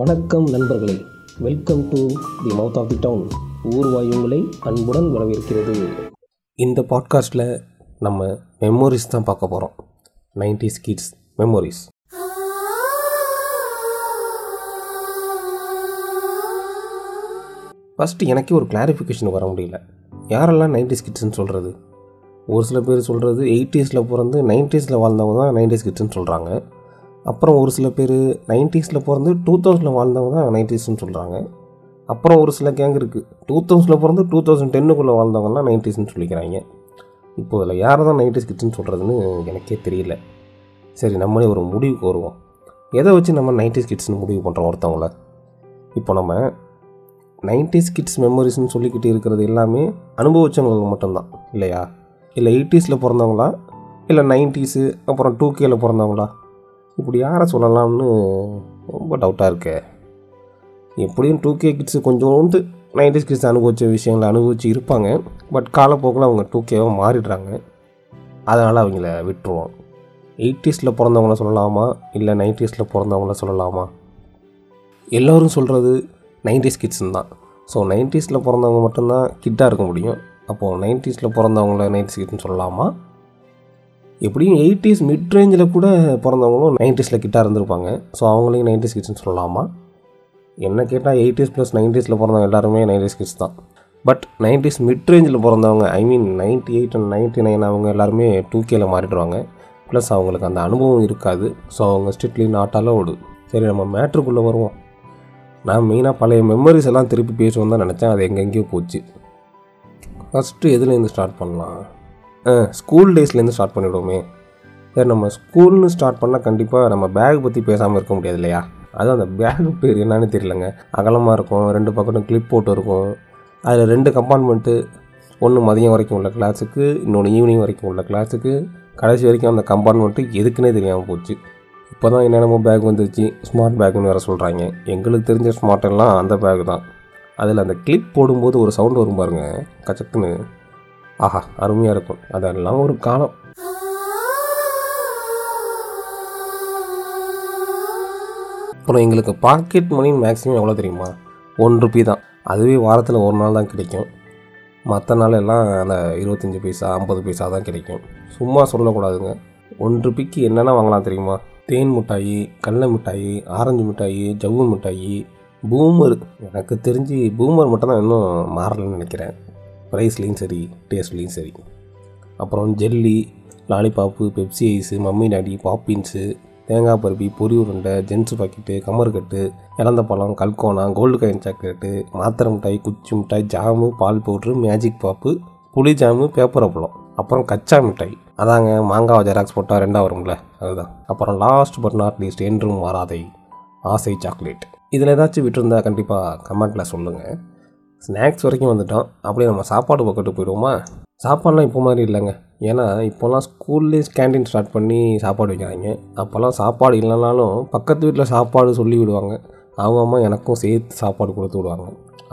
வணக்கம் நண்பர்களே, welcome to the mouth of the town. ஊர்வாய் உங்களை அன்புடன் வரவேற்கிறது. இந்த பாட்காஸ்டில் நம்ம மெமோரிஸ் தான் பார்க்க போகிறோம். 90s kids memories. ஃபஸ்ட்டு எனக்கே ஒரு கிளாரிஃபிகேஷன் வர முடியல, யாரெல்லாம் 90s கிட்ஸ்ன்னு சொல்கிறது. ஒரு சில பேர் சொல்கிறது 80ஸில் பிறந்து 90ஸில் வாழ்ந்தவங்க தான் 90s கிட்ஸ்ன்னு சொல்கிறாங்க. அப்புறம் ஒரு சில பேர் 90ஸில் பிறந்து 2000 வாழ்ந்தவங்க தான் 90ஸுன்னு சொல்கிறாங்க. அப்புறம் ஒரு சில கேங்க் இருக்குது, 2000 பிறந்து 2010 வாழ்ந்தவங்கலாம் 90ஸுன்னு சொல்லிக்கிறாங்க. இப்போ இதில் யாரை தான் 90ஸ் கிட்ஸ்ன்னு சொல்கிறதுன்னு எனக்கே தெரியல. சரி, நம்மளே ஒரு முடிவுக்கு வருவோம். எதை வச்சு நம்ம 90ஸ் கிட்ஸ்ன்னு முடிவு பண்ணுறோம் ஒருத்தவங்கள? இப்போ நம்ம 90ஸ் கிட்ஸ் மெமரிஸ்ன்னு சொல்லிக்கிட்டு இருக்கிறது எல்லாமே அனுபவிச்சவங்களுக்கு மட்டும்தான் இல்லையா? இல்லை 80ஸில் பிறந்தவங்களா, இல்லை 90ஸு அப்புறம் 2Kயில் பிறந்தவங்களா, இப்படி யாரை சொல்லலாம்னு ரொம்ப டவுட்டாக இருக்கே. எப்படியும் 2K கிட்ஸு கொஞ்சோண்டு 90ஸ் கிட்ஸ் அனுபவித்த விஷயங்களை அனுபவிச்சு இருப்பாங்க. பட் காலப்போக்கில் அவங்க 2Kவாக மாறிடுறாங்க, அதனால் அவங்கள விட்டுருவோம். 80ஸில் பிறந்தவங்கள சொல்லலாமா, இல்லை 90ஸில் பிறந்தவங்கள சொல்லலாமா? எல்லோரும் சொல்கிறது 90ஸ் கிட்ஸுன்னு தான். ஸோ 90ஸில் பிறந்தவங்க மட்டும்தான் கிட்டாக இருக்க முடியும். அப்போது 90ஸில் பிறந்தவங்கள 90ஸ் கிட்ஸ்ன்னு சொல்லலாமா? எப்படியும் 80s மிட் ரேஞ்சில் கூட பிறந்தவங்களும் 90ஸில் கிட்டாக இருந்திருப்பாங்க. ஸோ அவங்களையும் 90ஸ் கிட்ஸ்ன்னு சொல்லலாமா? என்ன கேட்டால் 80s + 90ஸில் பிறந்தவங்க எல்லாருமே 90ஸ் கிட்ஸ் தான். பட் 90s மிட் ரேஞ்சில் பிறந்தவங்க, ஐ மீன் 98 and 99, அவங்க எல்லாருமே 2Kயில் மாறிடுவாங்க. ப்ளஸ் அவங்களுக்கு அந்த அனுபவம் இருக்காது. ஸோ அவங்க ஸ்ட்ரிக்ட்லி நாட் அலோடு. சரி, நம்ம மேட்ருக்குள்ளே வருவோம். நான் மெயினாக பழைய மெமரிஸ் எல்லாம் திருப்பி பேசுவோம் தான் நினச்சேன், அது எங்கெங்கேயோ போச்சு. ஃபஸ்ட்டு எதுலேருந்து ஸ்டார்ட் பண்ணலாம்? ஸ்கூல் டேஸ்லேருந்து ஸ்டார்ட் பண்ணிவிடுவோமே. சரி, நம்ம ஸ்கூல்னு ஸ்டார்ட் பண்ணால் கண்டிப்பாக நம்ம பேக் பற்றி பேசாமல் இருக்க முடியாது இல்லையா? அதுவும் அந்த பேக் பேர் என்னன்னு தெரியலங்க. அகலமாக இருக்கும், 2 பக்கமும் கிளிப் போட்டு இருக்கும். அதில் 2 கம்பார்ட்மெண்ட்டு, ஒன்று மதியம் வரைக்கும் உள்ள கிளாஸுக்கு, இன்னொன்று ஈவினிங் வரைக்கும் உள்ள கிளாஸுக்கு. கடைசி வரைக்கும் அந்த கம்பார்ட்மெண்ட்டு எதுக்குன்னே தெரியாமல் போச்சு. இப்போ தான் என்னென்னமோ பேக் வந்துருச்சு, ஸ்மார்ட் பேக்குன்னு வேறு சொல்கிறாங்க. எங்களுக்கு தெரிஞ்ச ஸ்மார்ட்டெல்லாம் அந்த பேக் தான். அதில் அந்த கிளிப் போடும்போது ஒரு சவுண்டு வரும் பாருங்க, கச்சக்குன்னு. ஆஹா, அருமையாக இருக்கும். அதெல்லாம் ஒரு காலம். அப்புறம் எங்களுக்கு பாக்கெட் மணின்னு மேக்ஸிமம் எவ்வளோ தெரியுமா? ₹1 தான். அதுவே வாரத்தில் ஒரு நாள் தான் கிடைக்கும். மற்ற நாள் எல்லாம் அந்த 25 பைசா 50 பைசா தான் கிடைக்கும். சும்மா சொல்லக்கூடாதுங்க. ₹1க்கு என்னென்ன வாங்கலாம் தெரியுமா? தேன் மிட்டாயி, கடலை மிட்டாயி, ஆரஞ்சு மிட்டாயி, ஜவ்வு மிட்டாயி, பூமர். எனக்கு தெரிஞ்சு பூமர் மட்டும்தான் இன்னும் மாறலன்னு நினைக்கிறேன். ப்ரைஸ்லேயும் சரி, டேஸ்ட்லேயும் சரி. அப்புறம் jelly, lollipop, Pepsi ice, mummy daddy, Poppins, தேங்காய் பருப்பி, பொரி உருண்டை, ஜென்ஸு பாக்கெட்டு, கமர்கட்டு, இலந்த பழம், கல்கோனா, கோல்டு காயின் சாக்லேட்டு, மாத்திரை மிட்டாய், குச்சி மிட்டாய், ஜாமு, பால் பவுட்ரு, மேஜிக் பாப்பு, புளி ஜாமு, பேப்பர் அப்பளம், அப்புறம் கச்சா மிட்டாய். அதாங்க மாங்காவை ஜெராக்ஸ் போட்டால் 2 வரும்ல, அதுதான். அப்புறம் லாஸ்ட் பட் நாட் லீஸ்ட், என்றும் மாறாதை ஆசை சாக்லேட். இதில் ஏதாச்சும் விட்டுருந்தா கண்டிப்பாக கமெண்ட்டில் சொல்லுங்கள். ஸ்நாக்ஸ் வரைக்கும் வந்துவிட்டோம். அப்படியே நம்ம சாப்பாடு பக்கத்து போயிடுவோமா? சாப்பாடெலாம் இப்போ மாதிரி இல்லைங்க. ஏன்னா இப்போல்லாம் ஸ்கூல்லே கேண்டீன் ஸ்டார்ட் பண்ணி சாப்பாடு வைக்கிறாங்க. அப்போல்லாம் சாப்பாடு இல்லைனாலும் பக்கத்து வீட்டில் சாப்பாடு சொல்லி விடுவாங்க. அவங்க அம்மா எனக்கும் சேர்த்து சாப்பாடு கொடுத்து விடுவாங்க.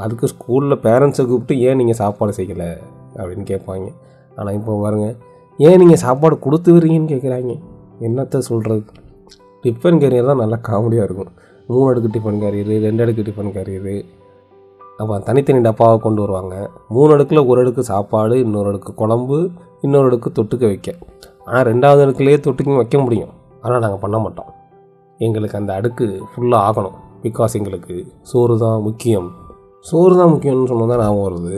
அதுக்கு ஸ்கூலில் பேரண்ட்ஸை கூப்பிட்டு ஏன் நீங்கள் சாப்பாடு செய்யலை அப்படின்னு கேட்பாங்க. ஆனால் இப்போ பாருங்கள், ஏன் நீங்கள் சாப்பாடு கொடுத்து விடுறீங்கன்னு கேட்குறாங்க. என்னத்தை சொல்கிறது? டிஃபன் கேரியர் தான் நல்லா காமெடியாக இருக்கும். 3 அடுக்கு டிஃபன் கேரியரு, 2 அடுக்கு டிஃபன் கேரியரு, அப்புறம் தனித்தனி டப்பாவை கொண்டு வருவாங்க. 3 அடுக்கில் 1 அடுக்கு சாப்பாடு, 2 அடுக்கு குழம்பு, 2 அடுக்கு தொட்டுக்க வைக்க. ஆனால் 2வது அடுக்குலேயே தொட்டுக்கும் வைக்க முடியும். ஆனால் நாங்கள் பண்ண மாட்டோம். எங்களுக்கு அந்த அடுக்கு ஃபுல்லாக ஆகணும். பிகாஸ் எங்களுக்கு சோறு தான் முக்கியம். சோறு தான் முக்கியம்னு சொன்னால் தான் ஞாபகம் வருது.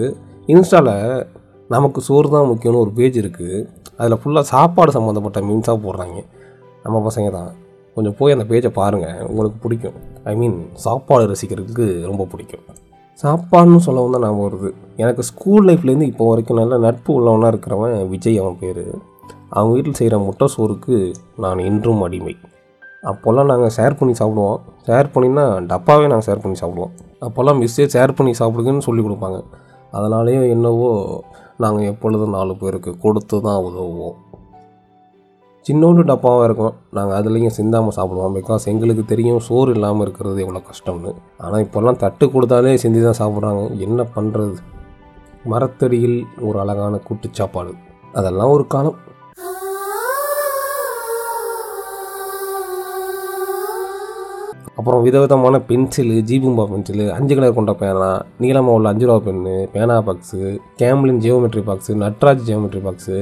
இன்ஸ்டாவில் நமக்கு சோறு தான் முக்கியம்னு ஒரு பேஜ் இருக்குது. அதில் ஃபுல்லாக சாப்பாடு சம்மந்தப்பட்ட மீன்ஸாக போடுறாங்க. நம்ம பசங்க தான், கொஞ்சம் போய் அந்த பேஜை பாருங்கள், உங்களுக்கு பிடிக்கும். ஐ மீன் சாப்பாடு ரசிக்கிறதுக்கு ரொம்ப பிடிக்கும். சாப்பாடுன்னு சொல்லவும் தான் ஞாபகம் வருது. எனக்கு ஸ்கூல் லைஃப்லேருந்து இப்போ வரைக்கும் நல்லா நட்பு உள்ளவனாக இருக்கிறவன் விஜய், அவன் பேர். அவங்க வீட்டில் செய்கிற முட்டை சோறுக்கு நான் இன்றும் அடிமை. அப்போல்லாம் நாங்கள் ஷேர் பண்ணி சாப்பிடுவோம். ஷேர் பண்ணினா டப்பாவே நாங்கள் ஷேர் பண்ணி சாப்பிடுவோம். அப்போல்லாம் மிஸ்ஸே ஷேர் பண்ணி சாப்பிடுங்கன்னு சொல்லி கொடுப்பாங்க. அதனாலேயே என்னவோ நாங்கள் எப்பொழுதும் 4 பேருக்கு கொடுத்து தான் உதவுவோம். சின்னோண்டு டப்பாவாக இருக்கும். நாங்கள் அதுலேயும் சிந்தாமல் சாப்பிடுவோம். பிகாஸ் எங்களுக்கு தெரியும் சோறு இல்லாமல் இருக்கிறது எவ்வளோ கஷ்டம்னு. ஆனால் இப்போல்லாம் தட்டு கொடுத்தாலே சிந்தி தான் சாப்பிட்றாங்க. என்ன பண்ணுறது? மரத்தடியில் ஒரு அழகான கூட்டுச்சாப்பாடு, அதெல்லாம் ஒரு காலம். அப்புறம் விதவிதமான பென்சிலு, ஜீபூம்பா பென்சிலு, 5 கலர் கொண்ட பேனா, நீளமாக உள்ள 5 ரூபா பென்னு, பேனா box, Camlin geometry box, Natraj geometry box,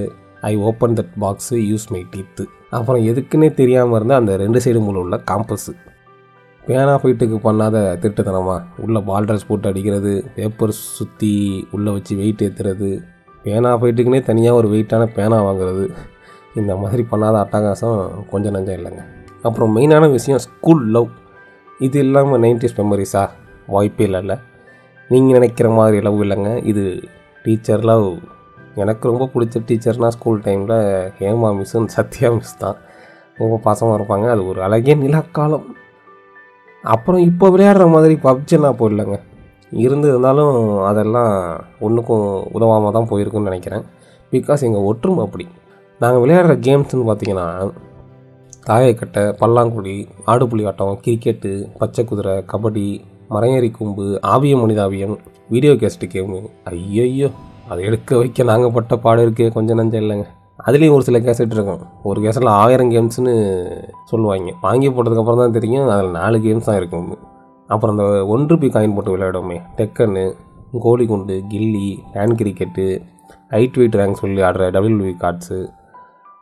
I open that box, use my teeth, அப்புறம் எதுக்குன்னே தெரியாமல் இருந்தால் அந்த 2 சைடு மூலம் உள்ள காம்பஸு. பேனா ஃபைட்டுக்கு பண்ணாத திருட்டுத்தனமாக உள்ளே பால்ட்ரஸ் போட்டு அடிக்கிறது, பேப்பர் சுற்றி உள்ளே வச்சு வெயிட் ஏற்றுறது, பேனா ஃபைட்டுக்குன்னே தனியாக ஒரு வெயிட்டான பேனா வாங்குறது, இந்த மாதிரி பண்ணாத அட்டகாசம் கொஞ்சம் நஞ்சம் இல்லைங்க. அப்புறம் மெயினான விஷயம் ஸ்கூல் லவ். இது இல்லாமல் 90s மெமரிஸா? வாய்ப்பே இல்லை. நீங்கள் நினைக்கிற மாதிரி லவ் இல்லைங்க, இது டீச்சர் லவ். எனக்கு ரொம்ப பிடிச்ச டீச்சர்னால் ஸ்கூல் டைமில் ஹேமா மிஸ்ஸுன்னு சத்யா மிஸ் தான். ரொம்ப பாசமாக இருப்பாங்க. அது ஒரு அழகிய நிலாக்காலம். அப்புறம் இப்போ விளையாடுற மாதிரி பப்ஜிலாம் போயிடலங்க. இருந்தாலும் அதெல்லாம் ஒன்றுக்கும் உதவாமல் தான் போயிருக்குன்னு நினைக்கிறேன். பிகாஸ் எங்கள் ஒற்றுமை அப்படி. நாங்கள் விளையாடுற கேம்ஸ்ன்னு பார்த்திங்கன்னா தாயக்கட்டை, பல்லாங்குழி, ஆடுபுலி ஆட்டம், கிரிக்கெட்டு, பச்சை குதிரை, கபடி, மரையறி கூம்பு, ஆவியம் மனிதாவியம், வீடியோ கேஸ்ட்டு கேமு. ஐயோ, அதை எடுக்க வைக்க நாங்கள் பட்ட பாடு இருக்கே, கொஞ்சம் நஞ்சம் இல்லைங்க. அதுலேயும் ஒரு சில கேசட் இருக்கும். ஒரு கேசட்டில் 1000 கேம்ஸ்னு சொல்லுவாங்க. வாங்கி போட்டதுக்கப்புறம் தான் தெரியும் அதில் 4 கேம்ஸ் தான் இருக்கும். அப்புறம் அந்த 1 ரூபி காயின் போட்டு விளையாடுவோமே, டெக்கன்னு, கோலி குண்டு, கில்லி, hand cricket, height weight rank சொல்லி ஆடுற டபிள்யூபி கார்ட்ஸு,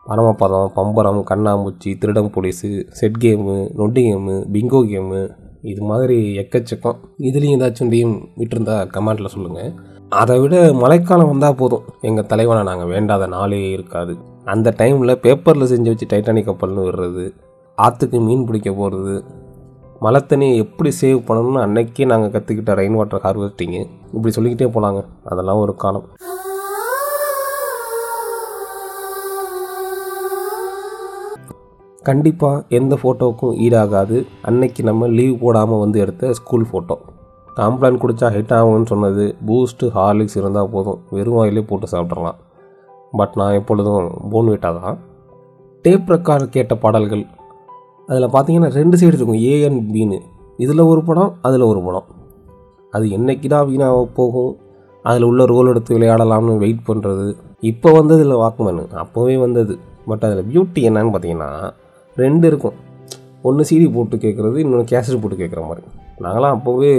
பரமபதம், பம்பரம், கண்ணாமூச்சி, திருடம் போலீஸு, செட் கேமு, நொட்டி கேமு, பிங்கோ கேமு, இது மாதிரி எக்கச்சக்கம். இதுலேயும் ஏதாச்சும் டீம் விட்டுருந்தா கமெண்டில் சொல்லுங்கள். அதை விட மழைக்காலம் வந்தால் போதும், எங்கள் தலைவனை நாங்கள் வேண்டாத நாளே இருக்காது. அந்த டைமில் பேப்பரில் செஞ்சு வச்சு டைட்டானிக் கப்பல்னு விடுறது, ஆற்றுக்கு மீன் பிடிக்க போகிறது, மழை தண்ணியை எப்படி சேவ் பண்ணணும்னு அன்னைக்கே நாங்கள் கற்றுக்கிட்ட ரெயின் வாட்டர் ஹார்வெஸ்டிங்கு, இப்படி சொல்லிக்கிட்டே போகலாங்க. அதெல்லாம் ஒரு காலம். கண்டிப்பாக எந்த ஃபோட்டோவுக்கும் ஈடாகாது அன்னைக்கு நம்ம லீவ் போடாமல் வந்து எடுத்த ஸ்கூல் ஃபோட்டோ. காம்ப்ளான் குடித்தா ஹைட் ஆகும்னு சொன்னது, பூஸ்ட்டு ஹார்லிக்ஸ் இருந்தால் போதும், வெறும் வாயிலே போட்டு சாப்பிட்றலாம். பட் நான் எப்பொழுதும் போன்விட்டாக தான். டேப் ரெக்கார்டு கேட்ட பாடல்கள், அதில் பார்த்தீங்கன்னா 2 சைடு இருக்கும், ANBன்னு. இதில் ஒரு படம், அதில் ஒரு படம். அது என்னைக்கு தான் வீணாக போகும். அதில் உள்ள ரோல் எடுத்து விளையாடலாம்னு வெயிட் பண்ணுறது. இப்போ வந்தது இல்லை வாக்குமேனு, அப்போவே வந்தது. பட் அதில் பியூட்டி என்னன்னு பார்த்தீங்கன்னா 2 இருக்கும். ஒன்று CD போட்டு கேட்குறது, இன்னொன்று கேசட் போட்டு கேட்குற மாதிரி. நாங்களாம் அப்போவே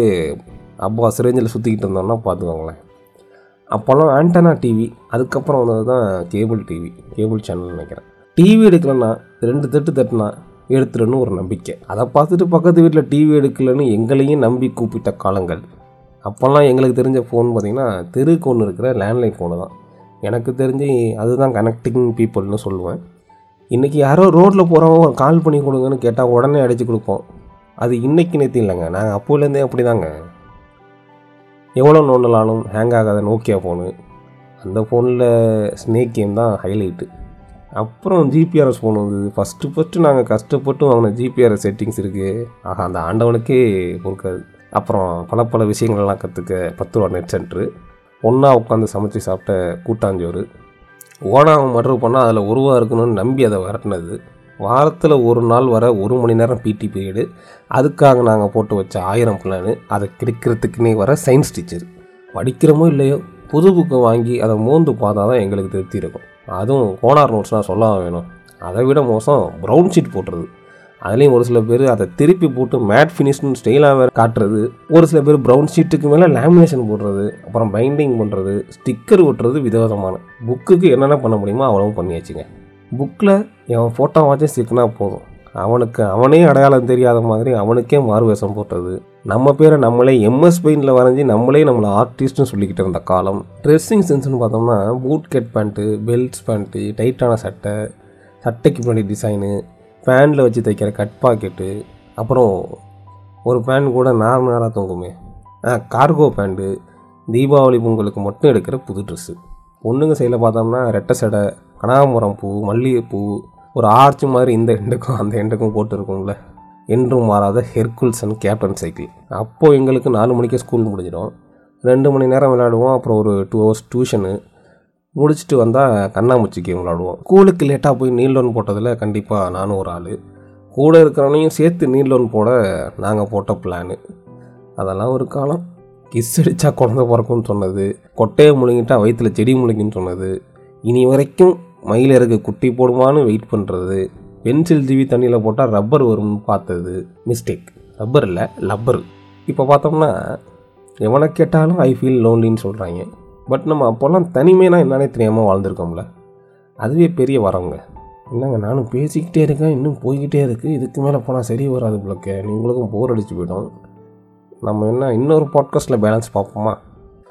அப்பா சிரேஞ்சில் சுற்றிக்கிட்டு இருந்தோம்னா பார்த்துக்கோங்களேன். அப்போல்லாம் ஆண்டனா டிவி, அதுக்கப்புறம் வந்தது தான் கேபிள் டிவி, கேபிள் சேனல்னு நினைக்கிறேன். டிவி எடுக்கலன்னா 2 தட்டு தட்டினா எடுத்துடன்னு ஒரு நம்பிக்கை. அதை பார்த்துட்டு பக்கத்து வீட்டில் டிவி எடுக்கலன்னு எங்களையும் நம்பி கூப்பிட்ட காலங்கள். அப்போல்லாம் எங்களுக்கு தெரிஞ்ச ஃபோன் பார்த்திங்கன்னா தெருக்கு ஒன்று இருக்கிற லேண்ட்லைன் ஃபோனு தான். எனக்கு தெரிஞ்சு அதுதான் கனெக்டிங் பீப்புள்னு சொல்லுவேன். இன்றைக்கி யாரோ ரோட்டில் போகிறவங்க ஒரு கால் பண்ணி கொடுங்கன்னு கேட்டால் உடனே அடித்து கொடுப்போம். அது இன்றைக்கி நேற்று இல்லைங்க, நாங்கள் அப்போலேருந்தே அப்படி தாங்க. எவ்வளோ நோண்டலானும் ஹேங் ஆகாத நோக்கியா ஃபோனு, அந்த ஃபோனில் ஸ்னேக் கேம் தான் ஹைலைட்டு. அப்புறம் ஜிபிஆர்எஸ் ஃபோன் வந்தது. ஃபஸ்ட்டு நாங்கள் கஷ்டப்பட்டு வாங்கின ஜிபிஆர்எஸ் செட்டிங்ஸ் இருக்குது, ஆக அந்த ஆண்டவனுக்கே பொறுக்காது. அப்புறம் பல விஷயங்கள்லாம் கற்றுக்க 10 ரூபா நெட் சென்ட்ரு, ஒன்றா உட்காந்து சமைச்சு சாப்பிட்ட கூட்டாஞ்சோறு, ஓனாவும் மர்டர் பண்ணால் அதில் 1 ரூபா இருக்கணும்னு நம்பி அதை விரட்டினது, வாரத்தில் 1 நாள் வர 1 மணி நேரம் பிடி பீரியடு, அதுக்காக நாங்கள் போட்டு வச்ச 1000 பிளானு, அதை கிடைக்கிறதுக்குன்னே வர சயின்ஸ் டீச்சர். படிக்கிறோமோ இல்லையோ புது புக்கு வாங்கி அதை மோந்து பார்த்தா தான் எங்களுக்கு திருப்தி இருக்கும். அதுவும் கோனார் நோட்ஸ்னால் சொல்லாம வேணும். அதை விட மோசம் ப்ரௌன் ஷீட் போட்டுறது. அதுலேயும் ஒரு சில பேர் அதை திருப்பி போட்டு மேட் ஃபினிஷ்னு ஸ்டைலாக வேறு காட்டுறது. ஒரு சில பேர் ப்ரௌன் ஷீட்டுக்கு மேலே லேமினேஷன் போடுறது, அப்புறம் பைண்டிங் பண்ணுறது, ஸ்டிக்கர் ஒட்டுறது, விதவிதமான புக்குக்கு என்னென்ன பண்ண முடியுமோ அவ்வளவும் பண்ணியாச்சுங்க. புக்கில் என் ஃபோட்டோவாச்சும் சிக்கினா போதும், அவனுக்கு அவனே அடையாளம் தெரியாத மாதிரி அவனுக்கே மாறுவேஷம் போட்டது, நம்ம பேரை நம்மளே MS பெயிண்டில் வரைஞ்சி நம்மளை ஆர்டிஸ்ட்னு சொல்லிக்கிட்டு இருந்த காலம். ட்ரெஸ்ஸிங் சென்ஸ்னு பார்த்தோம்னா boot cut pant, belts pant, டைட்டான சட்டை, சட்டைக்கு பின்னாடி டிசைனு, பேண்டில் வச்சு தைக்கிற கட் பாக்கெட்டு, அப்புறம் ஒரு பேண்ட் கூட நார்மலாக தூங்குமே கார்கோ பேண்ட்டு, தீபாவளி பொங்கலுக்கு மட்டும் எடுக்கிற புது ட்ரெஸ்ஸு. பொண்ணுங்க சைடில் பார்த்தோம்னா ரெட்டை சடை, கனகாம்பரம் பூ, மல்லிகைப்பூ, ஒரு ஆர்ச்சி மாதிரி இந்த எண்டுக்கும் அந்த எண்டுக்கும் போட்டுருக்கும்ல, என்றும் மாறாத ஹெர்குல்சன் கேப்டன் சைக்கிள். அப்போது எங்களுக்கு 4 மணிக்கு ஸ்கூல் முடிஞ்சிடும், 2 மணி நேரம் விளையாடுவோம். அப்புறம் ஒரு 2 ஹவர்ஸ் டியூஷனு முடிச்சுட்டு வந்தால் கண்ணாமூச்சி கேம் விளாடுவோம். ஸ்கூலுக்கு லேட்டாக போய் நீல் லோன் போட்டதில் கண்டிப்பாக நானும் ஒரு ஆள், கூட இருக்கிறவனையும் சேர்த்து நீல் லோன் போட நாங்கள் போட்ட பிளானு. அதெல்லாம் ஒரு காலம். கிஸ் அடித்தா குழந்தை பிறக்கும்னு சொன்னது, கொட்டையை முழுங்கிட்டா வயிற்றில் செடி முழுங்கின்னு சொன்னது, இனி வரைக்கும் மயில இருக்க குட்டி போடுவான்னு வெயிட் பண்ணுறது, பென்சில் ஜீவி தண்ணியில் போட்டால் ரப்பர் வரும்னு பார்த்தது, மிஸ்டேக். ரப்பர் இல்லை, லப்பரு. இப்போ பார்த்தோம்னா எவனை கேட்டாலும் ஐ ஃபீல் லோன்லின்னு சொல்கிறாங்க. பட் நம்ம அப்போல்லாம் தனிமைனா என்னன்னே தெரியாமல் வாழ்ந்துருக்கோம்ல, அதுவே பெரிய வரவங்க. இல்லைங்க, நானும் பேசிக்கிட்டே இருக்கேன், இன்னும் போய்கிட்டே இருக்குது, இதுக்கு மேலே போனால் சரி வராது பிள்ளைக்கு, நீங்களுக்கும் போர் அடித்து போய்டும். நம்ம என்ன இன்னொரு பாட்காஸ்ட்டில் பேலன்ஸ் பார்ப்போமா?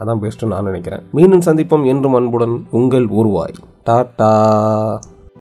அதான் பெஸ்ட்டுன்னு நான் நினைக்கிறேன். மீண்டும் சந்திப்போம் என்றும் அன்புடன் உங்கள் ஊர்வாய். டாட்டா.